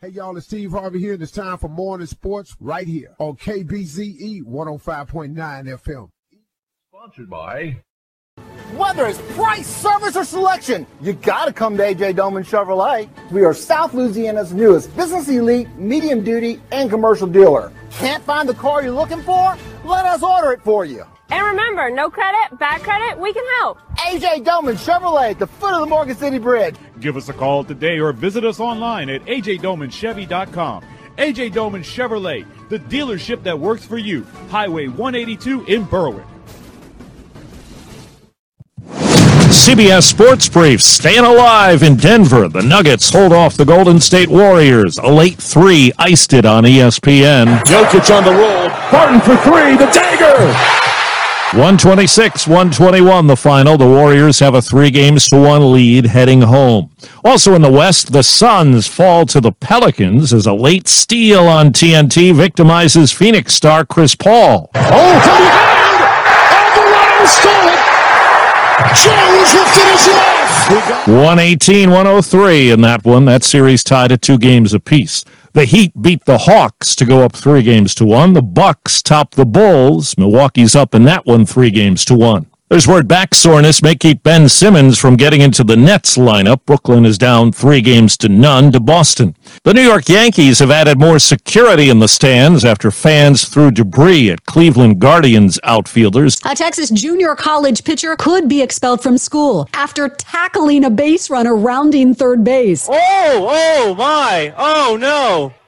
Hey, y'all, it's Steve Harvey here, and it's time for Morning Sports right here on KBZE 105.9 FM. Sponsored by... Whether it's price, service, or selection, you gotta come to A.J. Doman Chevrolet. We are South Louisiana's newest business elite, medium duty, and commercial dealer. Can't find the car you're looking for? Let us order it for you. And remember, no credit, bad credit, we can help. A.J. Doman Chevrolet at the foot of the Morgan City Bridge. Give us a call today or visit us online at ajdomanchevy.com. A.J. Doman Chevrolet, the dealership that works for you. Highway 182 in Berwick. CBS Sports Brief, staying alive in Denver. The Nuggets hold off the Golden State Warriors. A late three iced it on ESPN. Jokic on the roll. Martin for three. The dagger. 126-121 the final. The Warriors have a 3-1 lead heading home. Also in the West, the Suns fall to the Pelicans as a late steal on TNT victimizes Phoenix star Chris Paul. Oh, from behind! Alvarado stole it! Jones will finish it off. 118-103 in that one. That series tied at 2 games apiece. The Heat beat the Hawks to go up 3-1. The Bucks topped the Bulls. Milwaukee's up in that one 3-1. There's word back soreness may keep Ben Simmons from getting into the Nets lineup. Brooklyn is down 3-1 to Boston. The New York Yankees have added more security in the stands after fans threw debris at Cleveland Guardians outfielders. A Texas junior college pitcher could be expelled from school after tackling a base runner rounding third base. Oh my.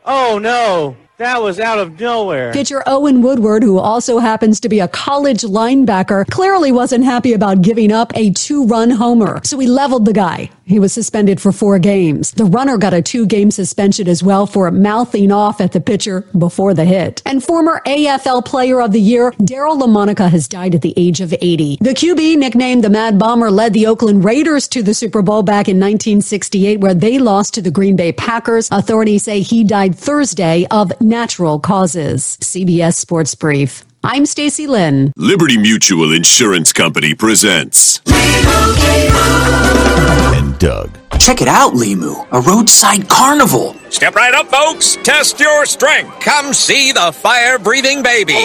Oh, no. That was out of nowhere. Pitcher Owen Woodward, who also happens to be a college linebacker, clearly wasn't happy about giving up a 2-run homer. So he leveled the guy. He was suspended for 4 games. The runner got a 2-game suspension as well for mouthing off at the pitcher before the hit. And former AFL Player of the Year, Darryl LaMonica, has died at the age of 80. The QB, nicknamed the Mad Bomber, led the Oakland Raiders to the Super Bowl back in 1968, where they lost to the Green Bay Packers. Authorities say he died Thursday of natural causes. CBS Sports Brief. I'm Stacey Lynn. Liberty Mutual Insurance Company presents Limu and Doug. Check it out, Limu, a roadside carnival. Step right up, folks. Test your strength. Come see the fire-breathing baby.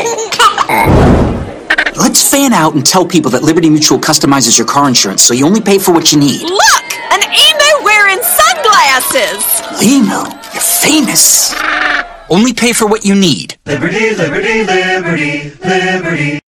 Let's fan out and tell people that Liberty Mutual customizes your car insurance so you only pay for what you need. Look! An emu wearing sunglasses! Limu, you're famous. Only pay for what you need. Liberty, liberty, liberty, liberty.